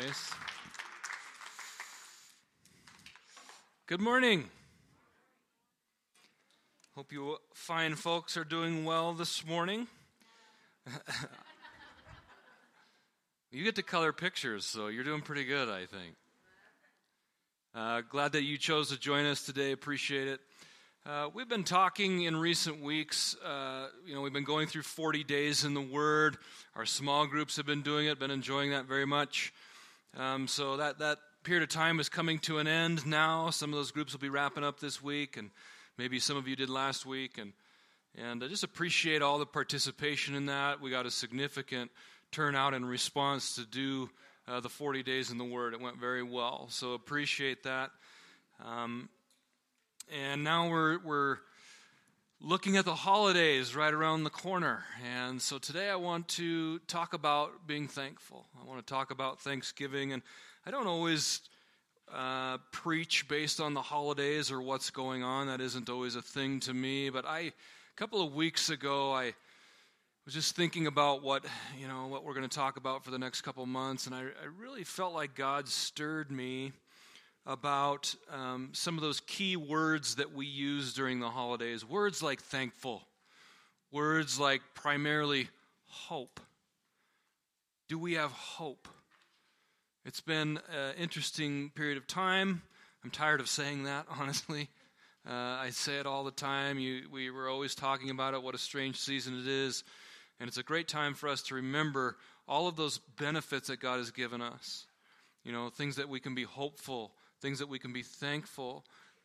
Chase. Good morning. Hope you fine folks are doing well this morning. You get to color pictures, so you're doing pretty good, I think. Glad that you chose to join us today. Appreciate it. We've been talking in recent weeks, we've been going through 40 days in the Word. Our small groups have been doing it, been enjoying that very much. So that period of time is coming to an end now. Some of those groups will be wrapping up this week, and maybe some of you did last week. And I just appreciate all the participation in that. We got a significant turnout in response to do the 40 days in the Word. It went very well, so appreciate that. And now we're looking at the holidays right around the corner. And so today I want to talk about being thankful. I want to talk about Thanksgiving. And I don't always preach based on the holidays or what's going on. That isn't always a thing to me. But a couple of weeks ago, I was just thinking about what we're going to talk about for the next couple months. And I really felt like God stirred me about some of those key words that we use during the holidays. Words like thankful. Words like primarily hope. Do we have hope? It's been an interesting period of time. I'm tired of saying that, honestly. I say it all the time. We were always talking about it, what a strange season it is. And it's a great time for us to remember all of those benefits that God has given us. Things that we can be hopeful, things that we can be thankful,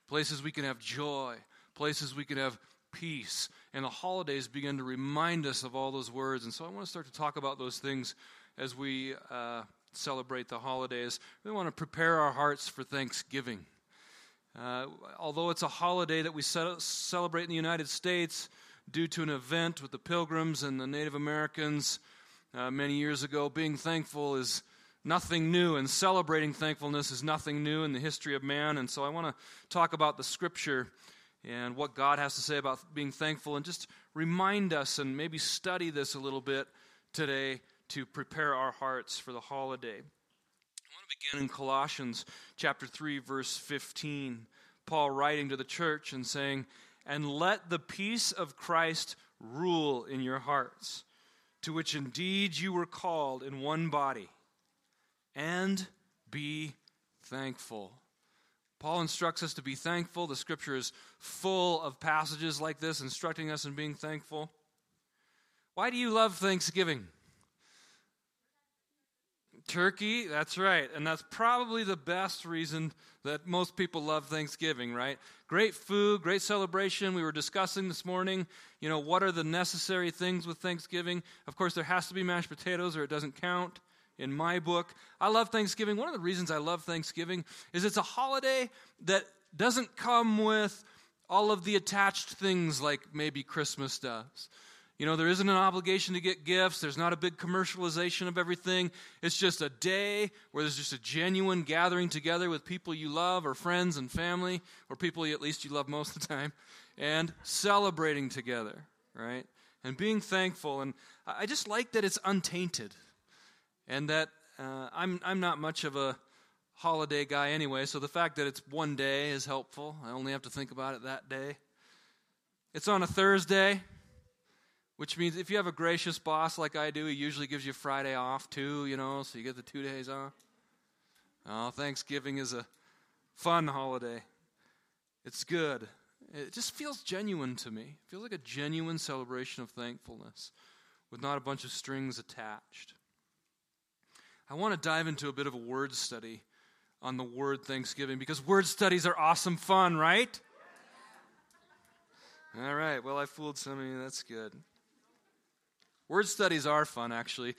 places we can have joy, places we can have peace. And the holidays begin to remind us of all those words. And so I want to start to talk about those things as we celebrate the holidays. We want to prepare our hearts for Thanksgiving. Although it's a holiday that we celebrate in the United States due to an event with the Pilgrims and the Native Americans many years ago, being thankful is nothing new, and celebrating thankfulness is nothing new in the history of man. And so I want to talk about the Scripture and what God has to say about being thankful, and just remind us and maybe study this a little bit today to prepare our hearts for the holiday. I want to begin in Colossians chapter 3, verse 15. Paul writing to the church and saying, "And let the peace of Christ rule in your hearts, to which indeed you were called in one body, and be thankful." Paul instructs us to be thankful. The Scripture is full of passages like this instructing us in being thankful. Why do you love Thanksgiving? Turkey, that's right. And that's probably the best reason that most people love Thanksgiving, right? Great food, great celebration. We were discussing this morning, what are the necessary things with Thanksgiving? Of course, there has to be mashed potatoes or it doesn't count. In my book, I love Thanksgiving. One of the reasons I love Thanksgiving is it's a holiday that doesn't come with all of the attached things like maybe Christmas does. There isn't an obligation to get gifts. There's not a big commercialization of everything. It's just a day where there's just a genuine gathering together with people you love or friends and family, or people at least you love most of the time, and celebrating together, right? And being thankful. And I just like that it's untainted. And that I'm not much of a holiday guy anyway, so the fact that it's one day is helpful. I only have to think about it that day. It's on a Thursday, which means if you have a gracious boss like I do, he usually gives you Friday off too, so you get the 2 days off. Oh, Thanksgiving is a fun holiday. It's good. It just feels genuine to me. It feels like a genuine celebration of thankfulness with not a bunch of strings attached. I want to dive into a bit of a word study on the word Thanksgiving, because word studies are awesome fun, right? All right, well, I fooled some of you. That's good. Word studies are fun, actually.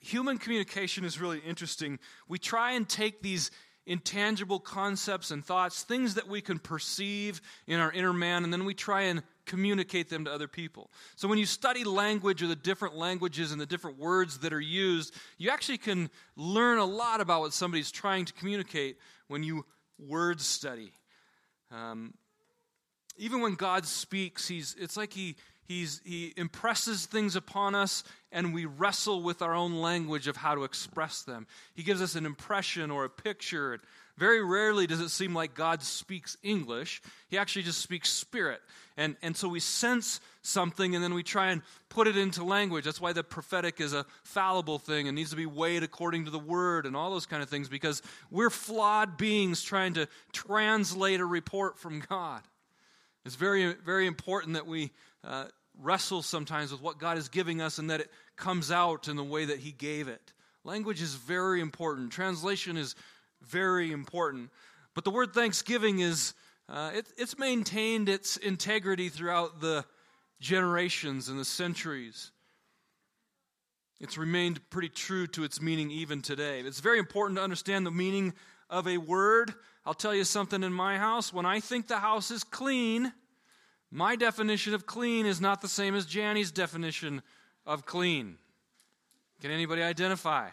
Human communication is really interesting. We try and take these intangible concepts and thoughts, things that we can perceive in our inner man, and then we try and communicate them to other people. So when you study language, or the different languages and the different words that are used, you actually can learn a lot about what somebody's trying to communicate when you word study. Even when God speaks, it's like he He impresses things upon us, and we wrestle with our own language of how to express them. He gives us an impression or a picture. Very rarely does it seem like God speaks English. He actually just speaks spirit. And so we sense something, and then we try and put it into language. That's why the prophetic is a fallible thing and needs to be weighed according to the word and all those kind of things, because we're flawed beings trying to translate a report from God. It's very, very important that we wrestle sometimes with what God is giving us and that it comes out in the way that He gave it. Language is very important. Translation is very important. But the word thanksgiving is, it's maintained its integrity throughout the generations and the centuries. It's remained pretty true to its meaning even today. It's very important to understand the meaning of a word. I'll tell you something in my house. When I think the house is clean, my definition of clean is not the same as Janny's definition of clean. Can anybody identify?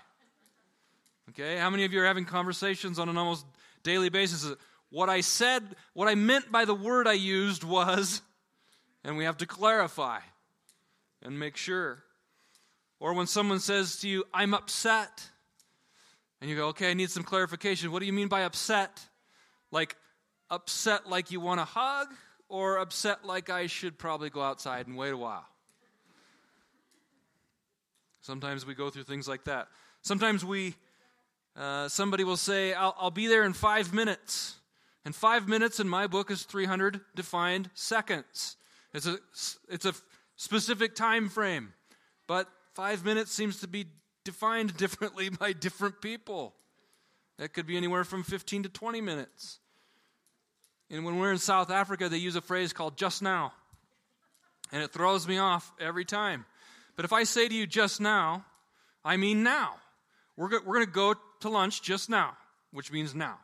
Okay, how many of you are having conversations on an almost daily basis? What I said, what I meant by the word I used was, and we have to clarify and make sure. Or when someone says to you, I'm upset, and you go, okay, I need some clarification. What do you mean by upset? Like, upset like you want a hug? Or upset like I should probably go outside and wait a while? Sometimes we go through things like that. Sometimes somebody will say, I'll be there in 5 minutes. And 5 minutes in my book is 300 defined seconds. It's a specific time frame. But 5 minutes seems to be defined differently by different people. That could be anywhere from 15 to 20 minutes. And when we're in South Africa, they use a phrase called just now. And it throws me off every time. But if I say to you just now, I mean now. We're going to go to lunch just now, which means now.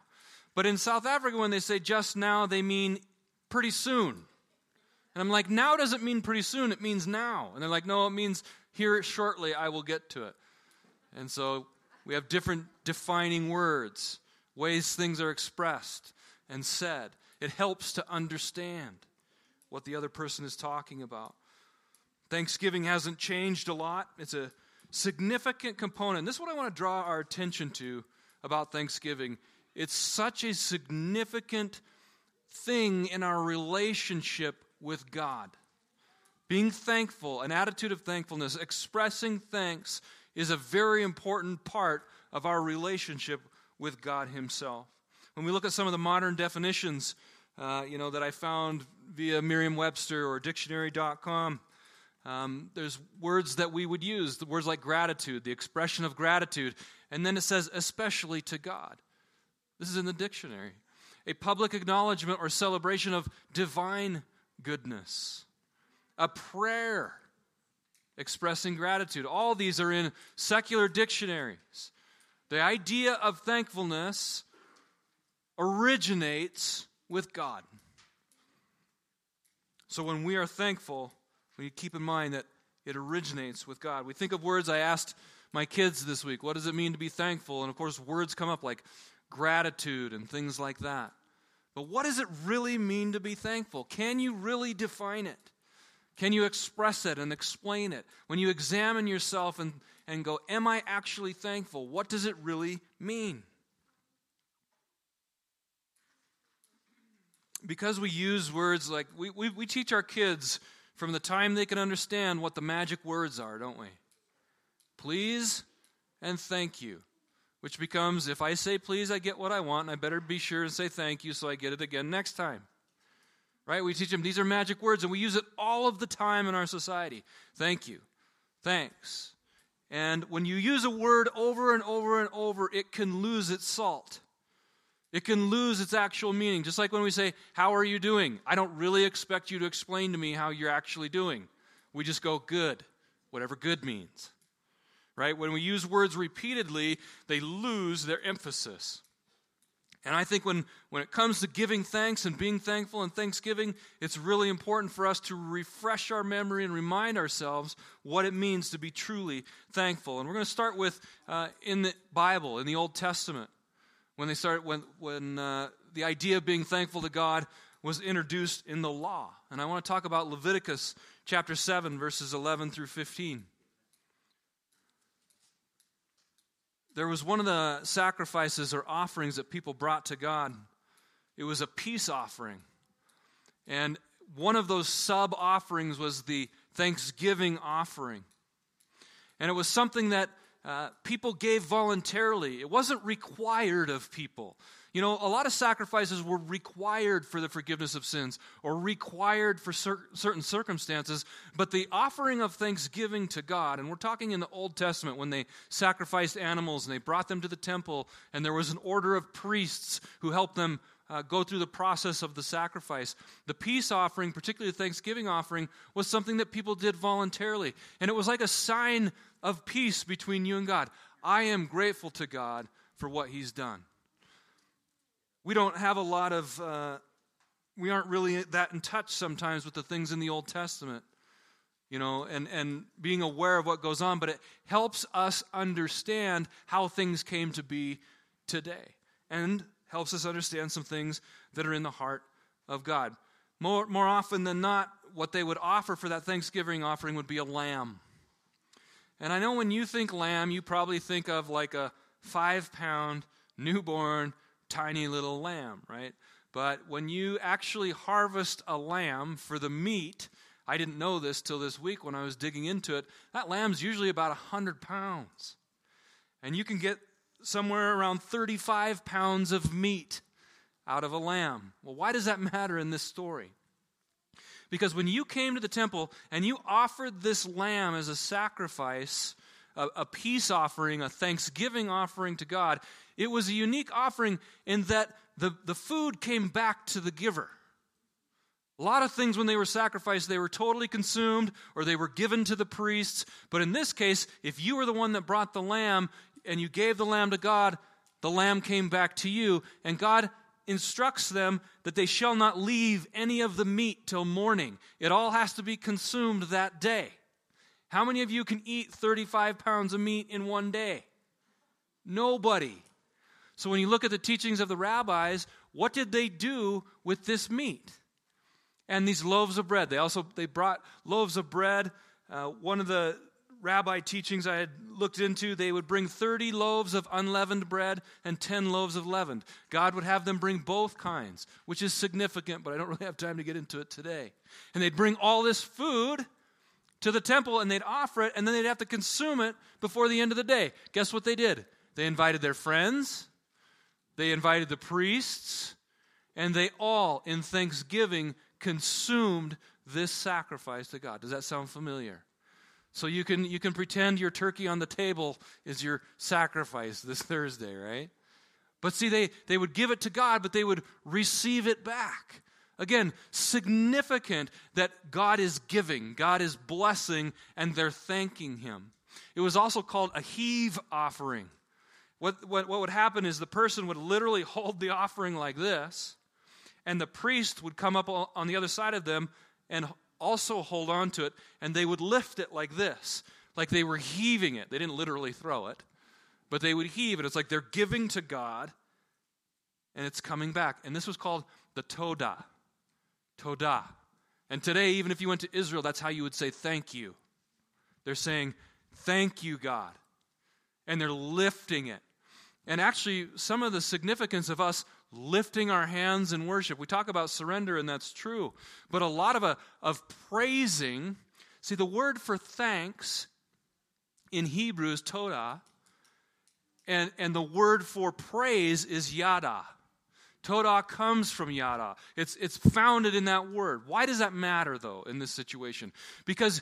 But in South Africa, when they say just now, they mean pretty soon. And I'm like, now doesn't mean pretty soon, it means now. And they're like, no, it means here shortly, I will get to it. And so we have different defining words, ways things are expressed and said. It helps to understand what the other person is talking about. Thanksgiving hasn't changed a lot. It's a significant component. This is what I want to draw our attention to about Thanksgiving. It's such a significant thing in our relationship with God. Being thankful, an attitude of thankfulness, expressing thanks is a very important part of our relationship with God Himself. When we look at some of the modern definitions, that I found via Merriam-Webster or dictionary.com, there's words that we would use, the words like gratitude, the expression of gratitude, and then it says, especially to God. This is in the dictionary. A public acknowledgement or celebration of divine goodness. A prayer expressing gratitude. All these are in secular dictionaries. The idea of thankfulness originates with God. So when we are thankful, we keep in mind that it originates with God. We think of words. I asked my kids this week, what does it mean to be thankful? And of course, words come up like gratitude and things like that. But what does it really mean to be thankful? Can you really define it? Can you express it and explain it? When you examine yourself and go, am I actually thankful? What does it really mean? Because we use words like, we teach our kids from the time they can understand what the magic words are, don't we? Please and thank you, which becomes, if I say please, I get what I want, and I better be sure and say thank you so I get it again next time. Right? We teach them these are magic words, and we use it all of the time in our society. Thank you. Thanks. And when you use a word over and over and over, it can lose its salt. It can lose its actual meaning. Just like when we say, how are you doing? I don't really expect you to explain to me how you're actually doing. We just go, good, whatever good means. Right? When we use words repeatedly, they lose their emphasis. And I think when it comes to giving thanks and being thankful and thanksgiving, it's really important for us to refresh our memory and remind ourselves what it means to be truly thankful. And we're going to start with in the Bible, in the Old Testament. When the idea of being thankful to God was introduced in the law. And I want to talk about Leviticus chapter 7, verses 11 through 15. There was one of the sacrifices or offerings that people brought to God. It was a peace offering. And one of those sub-offerings was the thanksgiving offering. And it was something that people gave voluntarily. It wasn't required of people. You know, a lot of sacrifices were required for the forgiveness of sins or required for certain circumstances, but the offering of thanksgiving to God, and we're talking in the Old Testament when they sacrificed animals and they brought them to the temple, and there was an order of priests who helped them go through the process of the sacrifice. The peace offering, particularly the thanksgiving offering, was something that people did voluntarily. And it was like a sign of peace between you and God. I am grateful to God for what He's done. We don't have a lot of, we aren't really that in touch sometimes with the things in the Old Testament, you know, and being aware of what goes on, but it helps us understand how things came to be today. And helps us understand some things that are in the heart of God. More often than not, what they would offer for that Thanksgiving offering would be a lamb. And I know when you think lamb, you probably think of like a 5-pound, newborn, tiny little lamb, right? But when you actually harvest a lamb for the meat, I didn't know this till this week when I was digging into it, that lamb's usually about 100 pounds. And you can get somewhere around 35 pounds of meat out of a lamb. Well, why does that matter in this story? Because when you came to the temple and you offered this lamb as a sacrifice, a peace offering, a thanksgiving offering to God, it was a unique offering in that the food came back to the giver. A lot of things when they were sacrificed, they were totally consumed or they were given to the priests. But in this case, if you were the one that brought the lamb, and you gave the lamb to God, the lamb came back to you, and God instructs them that they shall not leave any of the meat till morning. It all has to be consumed that day. How many of you can eat 35 pounds of meat in one day? Nobody. So when you look at the teachings of the rabbis, what did they do with this meat? And these loaves of bread. They brought loaves of bread. One of the rabbi teachings I had looked into, they would bring 30 loaves of unleavened bread and 10 loaves of leavened. God would have them bring both kinds, which is significant, but I don't really have time to get into it today. And they'd bring all this food to the temple, and they'd offer it, and then they'd have to consume it before the end of the day. Guess what they did? They invited their friends, they invited the priests, and they all, in thanksgiving, consumed this sacrifice to God. Does that sound familiar? So you can pretend your turkey on the table is your sacrifice this Thursday, right? But see, they would give it to God, but they would receive it back. Again, significant that God is giving, God is blessing, and they're thanking Him. It was also called a heave offering. What would happen is the person would literally hold the offering like this, and the priest would come up on the other side of them and also hold on to it, and they would lift it like this, like they were heaving it. They didn't literally throw it, but they would heave it. It's like they're giving to God, and it's coming back. And this was called the Todah. Todah. And today, even if you went to Israel, that's how you would say thank you. They're saying, thank you, God. And they're lifting it. And actually, some of the significance of us lifting our hands in worship. We talk about surrender, and that's true. But a lot of praising. See, the word for thanks in Hebrew is todah, and the word for praise is yada. Todah comes from yada. It's founded in that word. Why does that matter, though, in this situation? Because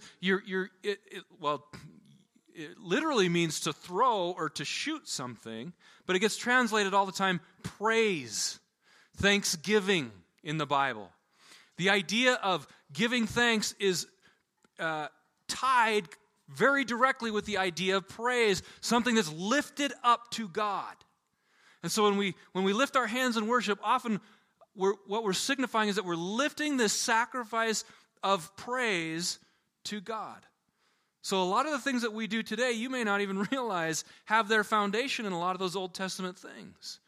it literally means to throw or to shoot something, but it gets translated all the time praise, thanksgiving in the Bible. The idea of giving thanks is tied very directly with the idea of praise, something that's lifted up to God. And so when we lift our hands in worship, often what we're signifying is that we're lifting this sacrifice of praise to God. So a lot of the things that we do today, you may not even realize, have their foundation in a lot of those Old Testament things.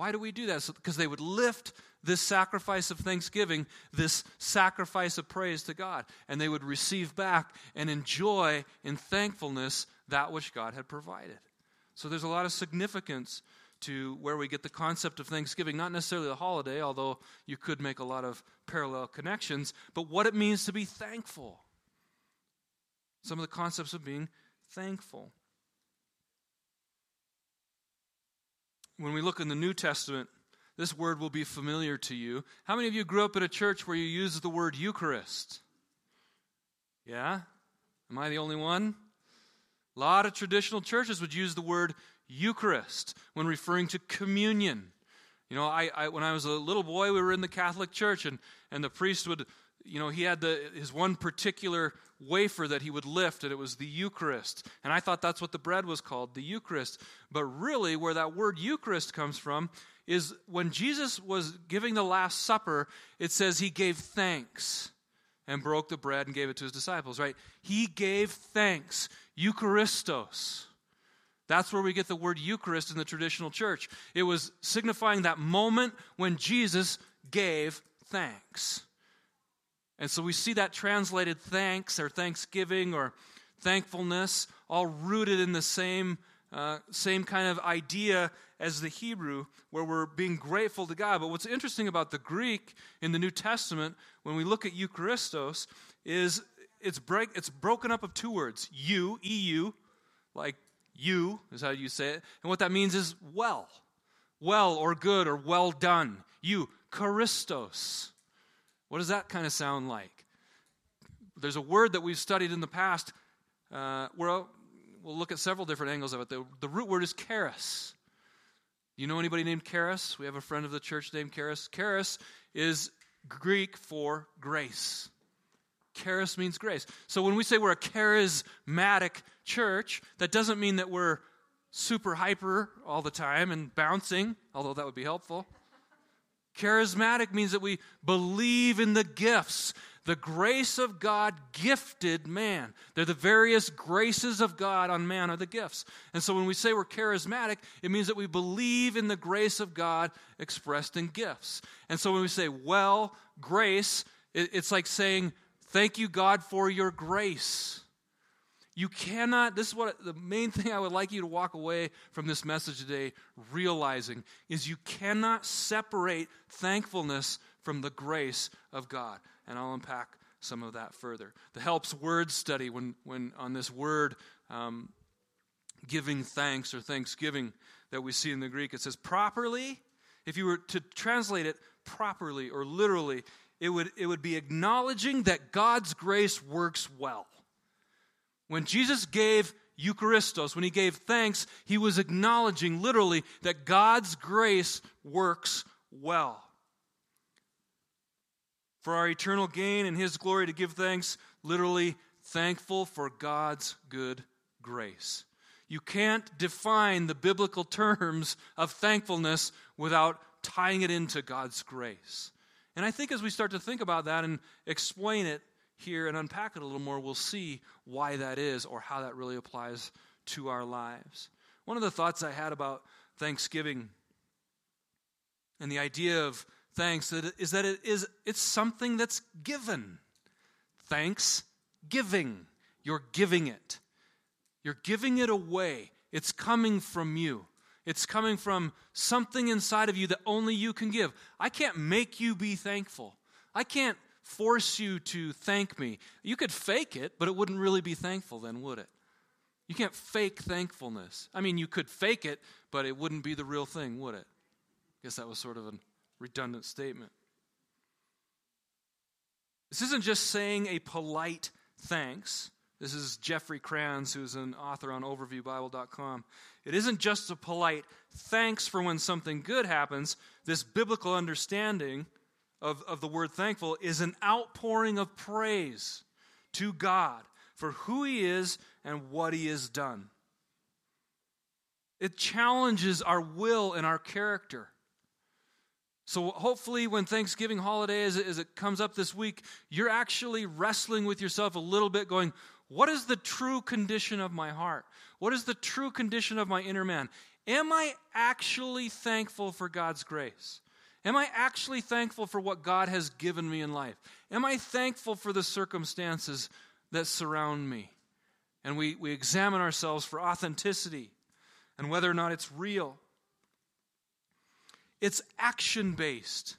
Why do we do that? Because they would lift this sacrifice of thanksgiving, this sacrifice of praise to God, and they would receive back and enjoy in thankfulness that which God had provided. So there's a lot of significance to where we get the concept of Thanksgiving, not necessarily the holiday, although you could make a lot of parallel connections, but what it means to be thankful. Some of the concepts of being thankful. When we look in the New Testament, this word will be familiar to you. How many of you grew up in a church where you used the word Eucharist? Yeah? Am I the only one? A lot of traditional churches would use the word Eucharist when referring to communion. You know, I when I was a little boy, we were in the Catholic Church, and the priest would, you know, he had his one particular wafer that he would lift, and it was the Eucharist. And I thought that's what the bread was called, the Eucharist. But really, where that word Eucharist comes from is when Jesus was giving the Last Supper, it says he gave thanks and broke the bread and gave it to his disciples, right? He gave thanks, Eucharistos. That's where we get the word Eucharist in the traditional church. It was signifying that moment when Jesus gave thanks. And so we see that translated thanks or thanksgiving or thankfulness, all rooted in the same kind of idea as the Hebrew, where we're being grateful to God. But what's interesting about the Greek in the New Testament, when we look at Eucharistos, is it's broken up of two words, eu, E-U, like you is how you say it. And what that means is well or good or well done. Eucharistos. What does that kind of sound like? There's a word that we've studied in the past. We'll look at several different angles of it. The root word is charis. Do you know anybody named Charis? We have a friend of the church named Charis. Charis is Greek for grace. Charis means grace. So when we say we're a charismatic church, that doesn't mean that we're super hyper all the time and bouncing, although that would be helpful. Charismatic means that we believe in the gifts, the grace of God gifted man. They're the various graces of God on man are the gifts. And so when we say we're charismatic, it means that we believe in the grace of God expressed in gifts. And so when we say, well, grace, it's like saying, thank you, God, for your grace. You cannot, this is what the main thing I would like you to walk away from this message today realizing is you cannot separate thankfulness from the grace of God. And I'll unpack some of that further. The Helps Word Study, when on this word giving thanks or thanksgiving that we see in the Greek, it says properly, if you were to translate it properly or literally, it would be acknowledging that God's grace works well. When Jesus gave Eucharistos, when he gave thanks, he was acknowledging literally that God's grace works well. For our eternal gain and his glory to give thanks, literally thankful for God's good grace. You can't define the biblical terms of thankfulness without tying it into God's grace. And I think as we start to think about that and explain it, here and unpack it a little more, we'll see why that is or how that really applies to our lives. One of the thoughts I had about Thanksgiving and the idea of thanks is that it's something that's given. Thanksgiving. You're giving it. You're giving it away. It's coming from you. It's coming from something inside of you that only you can give. I can't make you be thankful. I can't force you to thank me. You could fake it, but it wouldn't really be thankful then, would it? You can't fake thankfulness. I mean, you could fake it, but it wouldn't be the real thing, would it? I guess that was sort of a redundant statement. This isn't just saying a polite thanks. This is Jeffrey Kranz, who's an author on overviewbible.com. It isn't just a polite thanks for when something good happens. This biblical understanding of the word thankful is an outpouring of praise to God for who he is and what he has done. It challenges our will and our character. So hopefully when Thanksgiving holiday as it comes up this week, you're actually wrestling with yourself a little bit going, what is the true condition of my heart? What is the true condition of my inner man? Am I actually thankful for God's grace? Am I actually thankful for what God has given me in life? Am I thankful for the circumstances that surround me? And we examine ourselves for authenticity and whether or not it's real. It's action-based.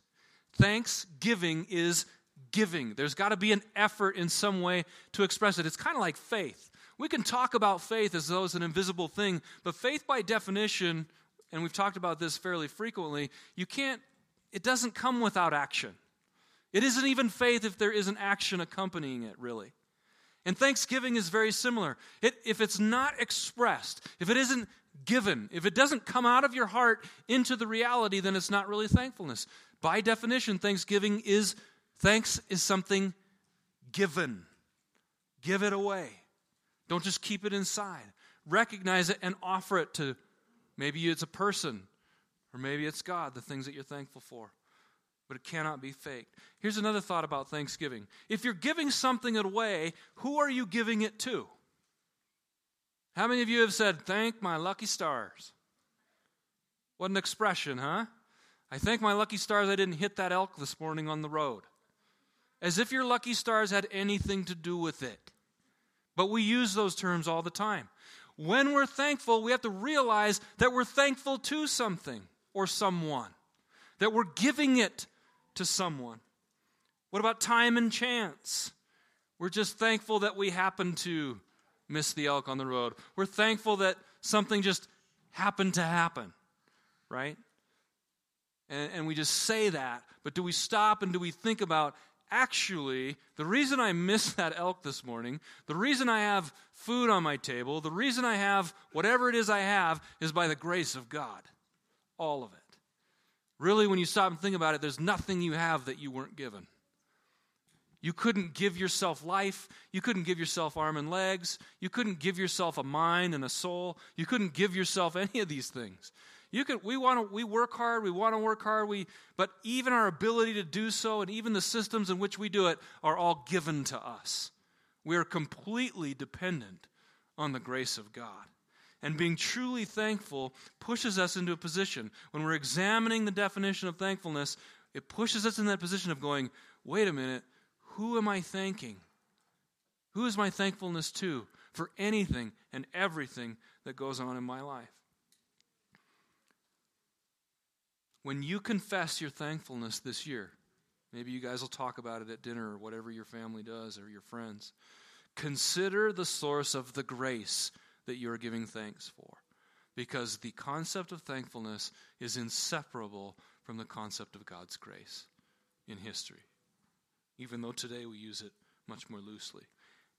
Thanksgiving is giving. There's got to be an effort in some way to express it. It's kind of like faith. We can talk about faith as though it's an invisible thing, but faith by definition, and we've talked about this fairly frequently, it doesn't come without action. It isn't even faith if there isn't action accompanying it, really. And thanksgiving is very similar. If it's not expressed, if it isn't given, if it doesn't come out of your heart into the reality, then it's not really thankfulness. By definition, thanks is something given. Give it away. Don't just keep it inside. Recognize it and offer it to, maybe it's a person, or maybe it's God, the things that you're thankful for. But it cannot be faked. Here's another thought about Thanksgiving. If you're giving something away, who are you giving it to? How many of you have said, thank my lucky stars? What an expression, huh? I thank my lucky stars I didn't hit that elk this morning on the road. As if your lucky stars had anything to do with it. But we use those terms all the time. When we're thankful, we have to realize that we're thankful to something or someone. That we're giving it to someone. What about time and chance? We're just thankful that we happened to miss the elk on the road. We're thankful that something just happened to happen, right? And we just say that, but do we stop and do we think about, actually, the reason I missed that elk this morning, the reason I have food on my table, the reason I have whatever it is I have is by the grace of God, all of it. Really, when you stop and think about it, there's nothing you have that you weren't given. You couldn't give yourself life. You couldn't give yourself arm and legs. You couldn't give yourself a mind and a soul. You couldn't give yourself any of these things. We work hard, but even our ability to do so and even the systems in which we do it are all given to us. We are completely dependent on the grace of God. And being truly thankful pushes us into a position. When we're examining the definition of thankfulness, it pushes us in that position of going, wait a minute, who am I thanking? Who is my thankfulness to for anything and everything that goes on in my life? When you confess your thankfulness this year, maybe you guys will talk about it at dinner or whatever your family does or your friends, consider the source of the grace that you're giving thanks for. Because the concept of thankfulness is inseparable from the concept of God's grace in history. Even though today we use it much more loosely.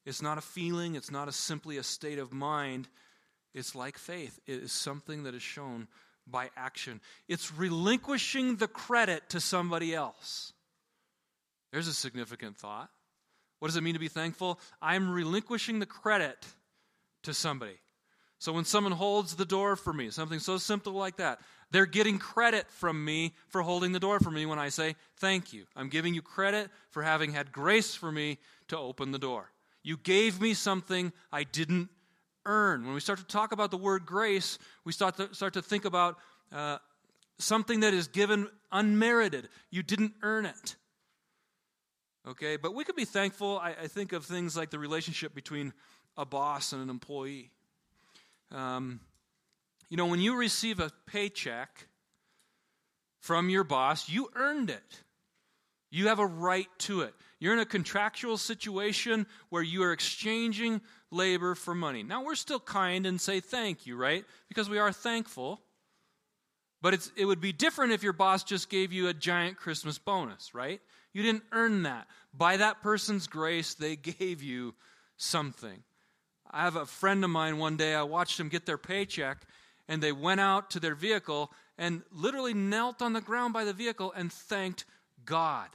It's not a feeling. It's not simply a state of mind. It's like faith. It is something that is shown by action. It's relinquishing the credit to somebody else. There's a significant thought. What does it mean to be thankful? I'm relinquishing the credit to somebody. So when someone holds the door for me, something so simple like that, they're getting credit from me for holding the door for me when I say, thank you. I'm giving you credit for having had grace for me to open the door. You gave me something I didn't earn. When we start to talk about the word grace, we start to think about something that is given unmerited. You didn't earn it. Okay, but we could be thankful. I think of things like the relationship between a boss and an employee. When you receive a paycheck from your boss, you earned it. You have a right to it. You're in a contractual situation where you are exchanging labor for money. Now, we're still kind and say thank you, right? Because we are thankful. But it would be different if your boss just gave you a giant Christmas bonus, right? You didn't earn that. By that person's grace, they gave you something. I have a friend of mine one day, I watched them get their paycheck, and they went out to their vehicle and literally knelt on the ground by the vehicle and thanked God.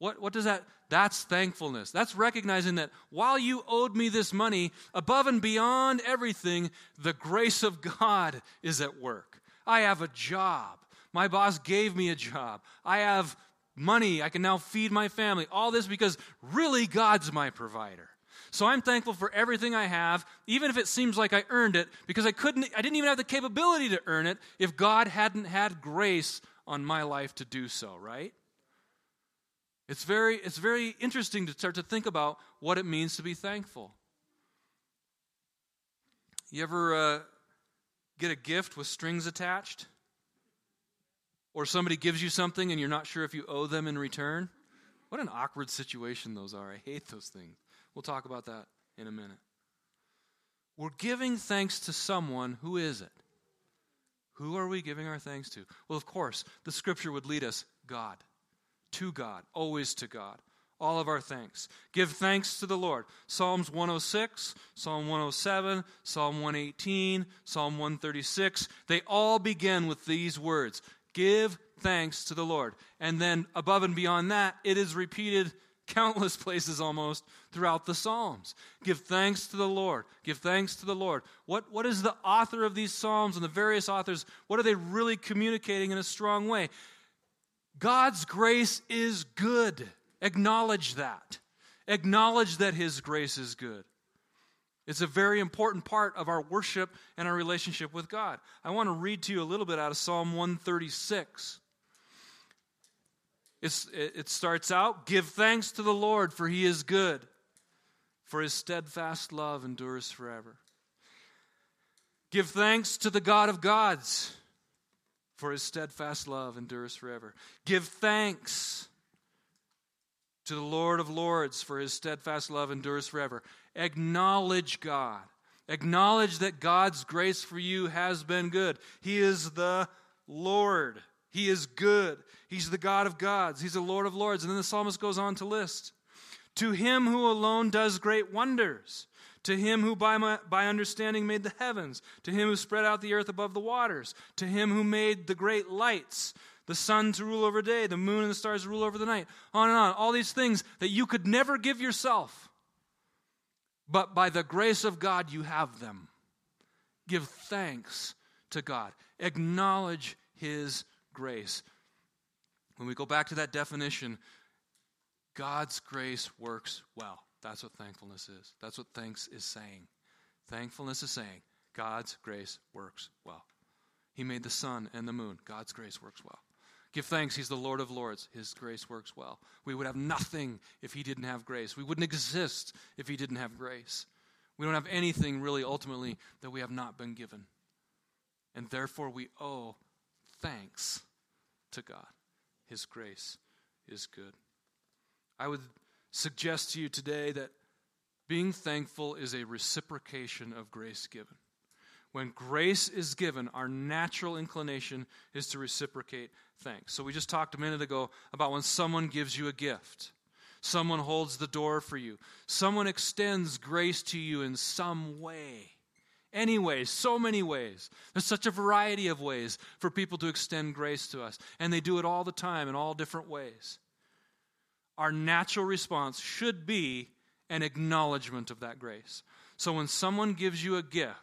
What does that? That's thankfulness. That's recognizing that while you owed me this money, above and beyond everything, the grace of God is at work. I have a job. My boss gave me a job. I have money. I can now feed my family. All this because really God's my provider. So I'm thankful for everything I have, even if it seems like I earned it, because I didn't even have the capability to earn it if God hadn't had grace on my life to do so, right? It's very interesting to start to think about what it means to be thankful. You ever get a gift with strings attached? Or somebody gives you something and you're not sure if you owe them in return? What an awkward situation those are. I hate those things. We'll talk about that in a minute. We're giving thanks to someone. Who is it? Who are we giving our thanks to? Well, of course, the Scripture would lead us God, to God, always to God. All of our thanks. Give thanks to the Lord. Psalms 106, Psalm 107, Psalm 118, Psalm 136. They all begin with these words. Give thanks to the Lord. And then above and beyond that, it is repeated countless places almost throughout the Psalms. Give thanks to the Lord. Give thanks to the Lord. What is the author of these Psalms and the various authors, what are they really communicating in a strong way? God's grace is good. Acknowledge that. Acknowledge that His grace is good. It's a very important part of our worship and our relationship with God. I want to read to you a little bit out of Psalm 136. It starts out, "Give thanks to the Lord, for He is good, for His steadfast love endures forever. Give thanks to the God of gods, for His steadfast love endures forever. Give thanks to the Lord of lords, for His steadfast love endures forever." Acknowledge God. Acknowledge that God's grace for you has been good. He is the Lord. He is good. He's the God of gods. He's the Lord of lords. And then the psalmist goes on to list. To Him who alone does great wonders. To Him who by understanding made the heavens. To Him who spread out the earth above the waters. To Him who made the great lights. The sun to rule over day. The moon and the stars to rule over the night. On and on. All these things that you could never give yourself. But by the grace of God, you have them. Give thanks to God. Acknowledge His grace. When we go back to that definition, God's grace works well. That's what thankfulness is. That's what thanks is saying. Thankfulness is saying, God's grace works well. He made the sun and the moon. God's grace works well. Give thanks. He's the Lord of lords. His grace works well. We would have nothing if He didn't have grace. We wouldn't exist if He didn't have grace. We don't have anything really ultimately that we have not been given. And therefore we owe thanks to God. His grace is good. I would suggest to you today that being thankful is a reciprocation of grace given. When grace is given, our natural inclination is to reciprocate thanks. So we just talked a minute ago about when someone gives you a gift. Someone holds the door for you. Someone extends grace to you in some way. Anyway, so many ways. There's such a variety of ways for people to extend grace to us. And they do it all the time in all different ways. Our natural response should be an acknowledgement of that grace. So when someone gives you a gift,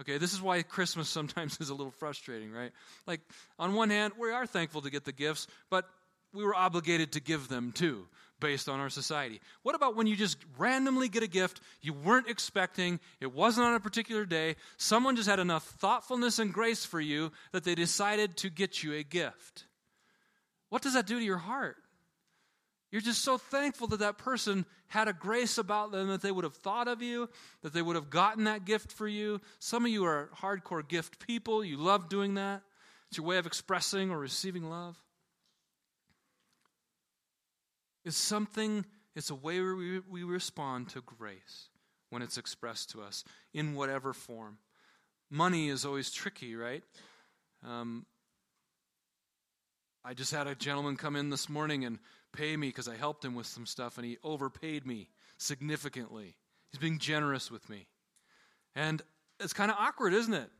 okay, this is why Christmas sometimes is a little frustrating, right? Like, on one hand, we are thankful to get the gifts, but we were obligated to give them too, based on our society. What about when you just randomly get a gift you weren't expecting, it wasn't on a particular day, someone just had enough thoughtfulness and grace for you that they decided to get you a gift? What does that do to your heart? You're just so thankful that that person had a grace about them, that they would have thought of you, that they would have gotten that gift for you. Some of you are hardcore gift people. You love doing that. It's your way of expressing or receiving love. It's a way we respond to grace when it's expressed to us in whatever form. Money is always tricky, right? I just had a gentleman come in this morning and pay me because I helped him with some stuff, and he overpaid me significantly. He's being generous with me. And it's kind of awkward, isn't it?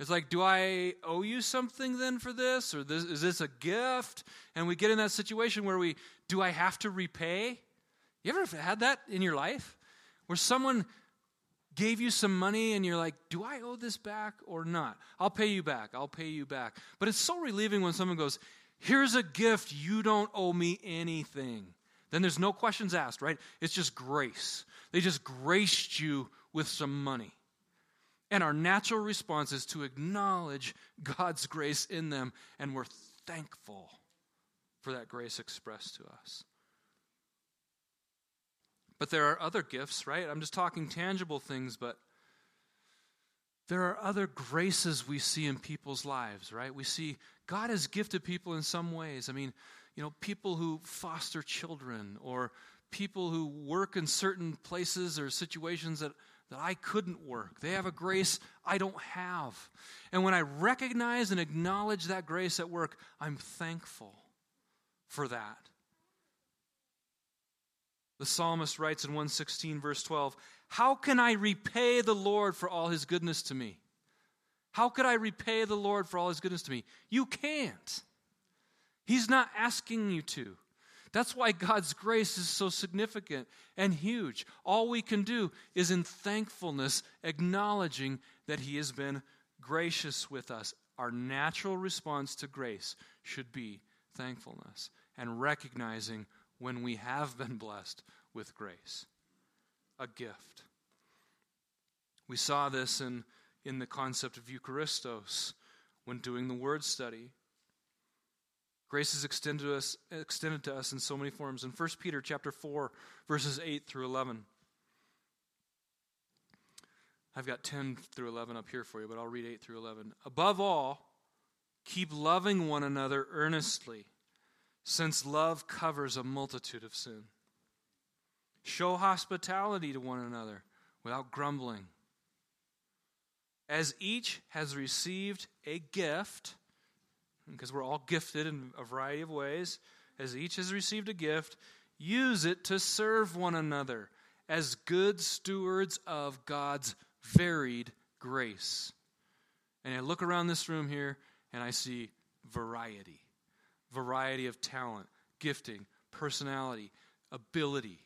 It's like, do I owe you something then for this? Or is this a gift? And we get in that situation where do I have to repay? You ever had that in your life? Where someone gave you some money and you're like, do I owe this back or not? I'll pay you back. But it's so relieving when someone goes, here's a gift, you don't owe me anything. Then there's no questions asked, right? It's just grace. They just graced you with some money. And our natural response is to acknowledge God's grace in them, and we're thankful for that grace expressed to us. But there are other gifts, right? I'm just talking tangible things, but there are other graces we see in people's lives, right? We see God has gifted people in some ways. I mean, you know, people who foster children or people who work in certain places or situations that I couldn't work. They have a grace I don't have. And when I recognize and acknowledge that grace at work, I'm thankful for that. The psalmist writes in 116 verse 12, "How can I repay the Lord for all his goodness to me?" How could I repay the Lord for all his goodness to me? You can't. He's not asking you to. That's why God's grace is so significant and huge. All we can do is in thankfulness, acknowledging that he has been gracious with us. Our natural response to grace should be thankfulness and recognizing when we have been blessed with grace, a gift. We saw this in the concept of Eucharistos when doing the word study. Grace is extended to us in so many forms. In 1 Peter chapter 4, verses 8 through 11. I've got 10 through 11 up here for you, but I'll read 8 through 11. "Above all, keep loving one another earnestly, since love covers a multitude of sin. Show hospitality to one another without grumbling. As each has received a gift," because we're all gifted in a variety of ways, "as each has received a gift, use it to serve one another as good stewards of God's varied grace." And I look around this room here and I see variety. Variety of talent, gifting, personality, ability.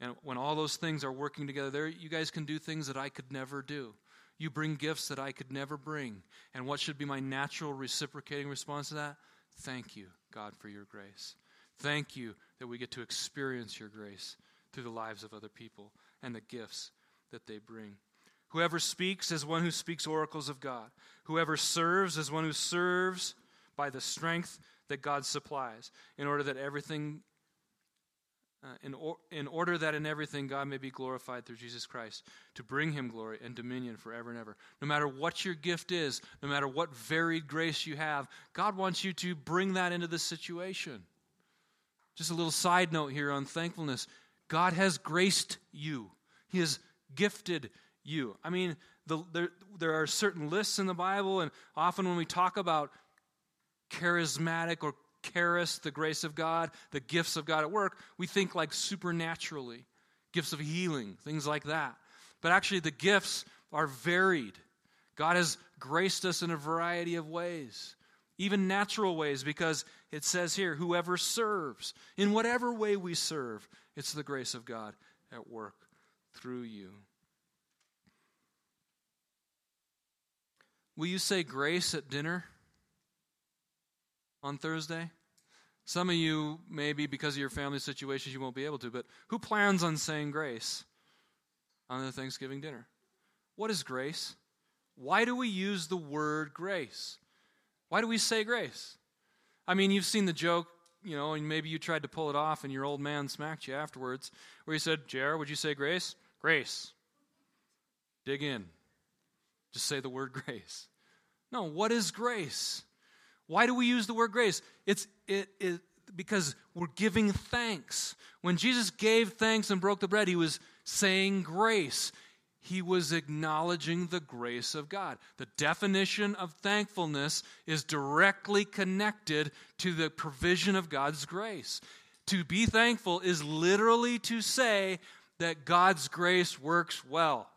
And when all those things are working together there, you guys can do things that I could never do. You bring gifts that I could never bring. And what should be my natural reciprocating response to that? Thank you, God, for your grace. Thank you that we get to experience your grace through the lives of other people and the gifts that they bring. "Whoever speaks is one who speaks oracles of God. Whoever serves is one who serves by the strength that God supplies, in order that everything in order that in everything God may be glorified through Jesus Christ, to bring him glory and dominion forever and ever." No matter what your gift is, no matter what varied grace you have, God wants you to bring that into the situation. Just a little side note here on thankfulness. God has graced you. He has gifted you. I mean, there are certain lists in the Bible, and often when we talk about charismatic or charis, the grace of God, the gifts of God at work, we think like supernaturally, gifts of healing, things like that. But actually the gifts are varied. God has graced us in a variety of ways, even natural ways, because it says here, whoever serves, in whatever way we serve, it's the grace of God at work through you. Will you say grace at dinner on Thursday? Some of you, maybe because of your family situations, you won't be able to, but who plans on saying grace on the Thanksgiving dinner? What is grace? Why do we use the word grace? Why do we say grace? I mean, you've seen the joke, you know, and maybe you tried to pull it off and your old man smacked you afterwards, where he said, "Jer, would you say grace?" Grace. Dig in. Just say the word grace. No, what is grace? Why do we use the word grace? It's because we're giving thanks. When Jesus gave thanks and broke the bread, he was saying grace. He was acknowledging the grace of God. The definition of thankfulness is directly connected to the provision of God's grace. To be thankful is literally to say that God's grace works well.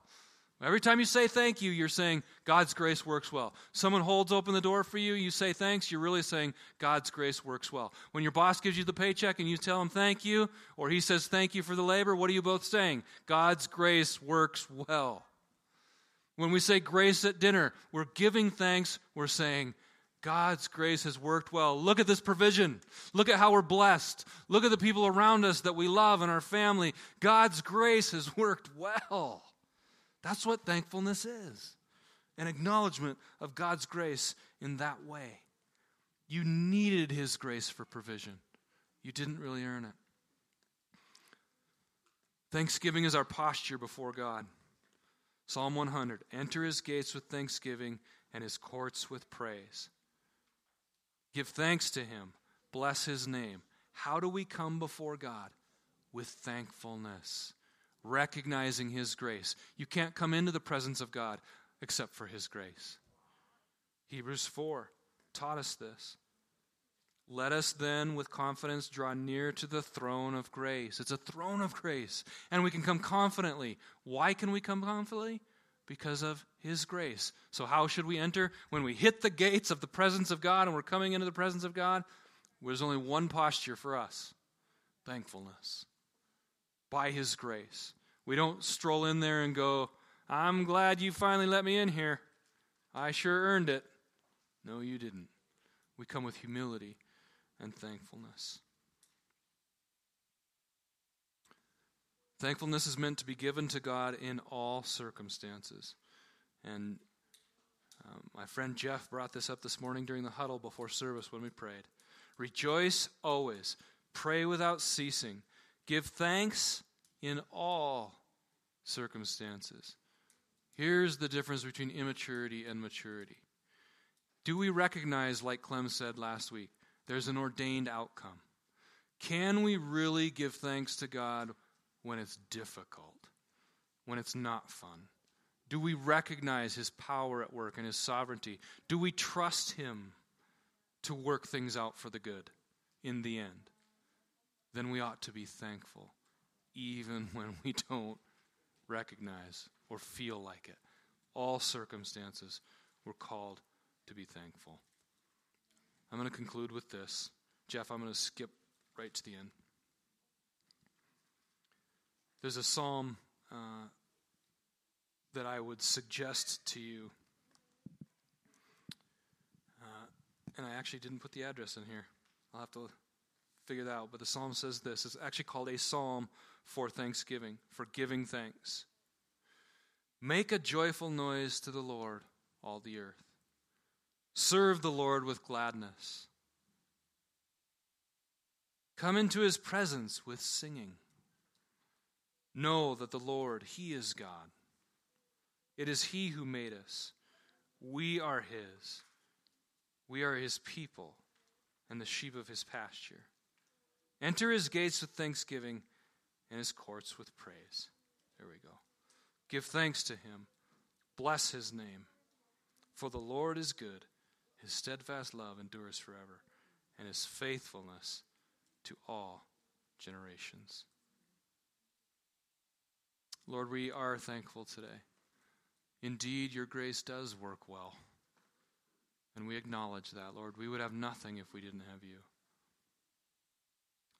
Every time you say thank you, you're saying God's grace works well. Someone holds open the door for you, you say thanks, you're really saying God's grace works well. When your boss gives you the paycheck and you tell him thank you, or he says thank you for the labor, what are you both saying? God's grace works well. When we say grace at dinner, we're giving thanks, we're saying God's grace has worked well. Look at this provision. Look at how we're blessed. Look at the people around us that we love and our family. God's grace has worked well. That's what thankfulness is, an acknowledgement of God's grace in that way. You needed his grace for provision. You didn't really earn it. Thanksgiving is our posture before God. Psalm 100, enter his gates with thanksgiving and his courts with praise. Give thanks to him. Bless his name. How do we come before God? With thankfulness, recognizing his grace. You can't come into the presence of God except for his grace. Hebrews 4 taught us this. Let us then with confidence draw near to the throne of grace. It's a throne of grace, and we can come confidently. Why can we come confidently? Because of his grace. So how should we enter? When we hit the gates of the presence of God and we're coming into the presence of God, there's only one posture for us: thankfulness. By his grace. We don't stroll in there and go, I'm glad you finally let me in here. I sure earned it. No, you didn't. We come with humility and thankfulness. Thankfulness is meant to be given to God in all circumstances. And my friend Jeff brought this up this morning during the huddle before service when we prayed. Rejoice always. Pray without ceasing. Give thanks in all circumstances. Here's the difference between immaturity and maturity. Do we recognize, like Clem said last week, there's an ordained outcome? Can we really give thanks to God when it's difficult, when it's not fun? Do we recognize his power at work and his sovereignty? Do we trust him to work things out for the good in the end? Then we ought to be thankful, even when we don't recognize or feel like it. All circumstances, we're called to be thankful. I'm going to conclude with this. Jeff, I'm going to skip right to the end. There's a psalm that I would suggest to you. And I actually didn't put the address in here. I'll have to figure that out. But the psalm says this. It's actually called a psalm for thanksgiving, for giving thanks. Make a joyful noise to the Lord, all the earth. Serve the Lord with gladness. Come into his presence with singing. Know that the Lord, he is God. It is he who made us. We are his. We are his people and the sheep of his pasture. Enter his gates with thanksgiving and his courts with praise. There we go. Give thanks to him. Bless his name. For the Lord is good. His steadfast love endures forever, and his faithfulness to all generations. Lord, we are thankful today. Indeed, your grace does work well, and we acknowledge that, Lord. We would have nothing if we didn't have you.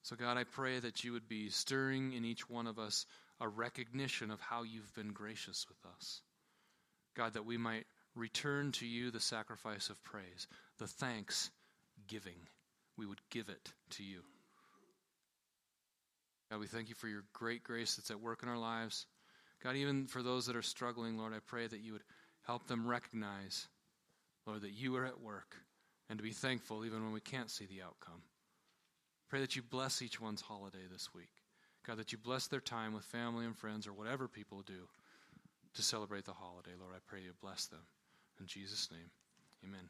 So, God, I pray that you would be stirring in each one of us a recognition of how you've been gracious with us. God, that we might return to you the sacrifice of praise, the thanks giving. We would give it to you. God, we thank you for your great grace that's at work in our lives. God, even for those that are struggling, Lord, I pray that you would help them recognize, Lord, that you are at work, and to be thankful even when we can't see the outcome. Pray that you bless each one's holiday this week. God, that you bless their time with family and friends or whatever people do to celebrate the holiday. Lord, I pray you bless them. In Jesus' name, amen.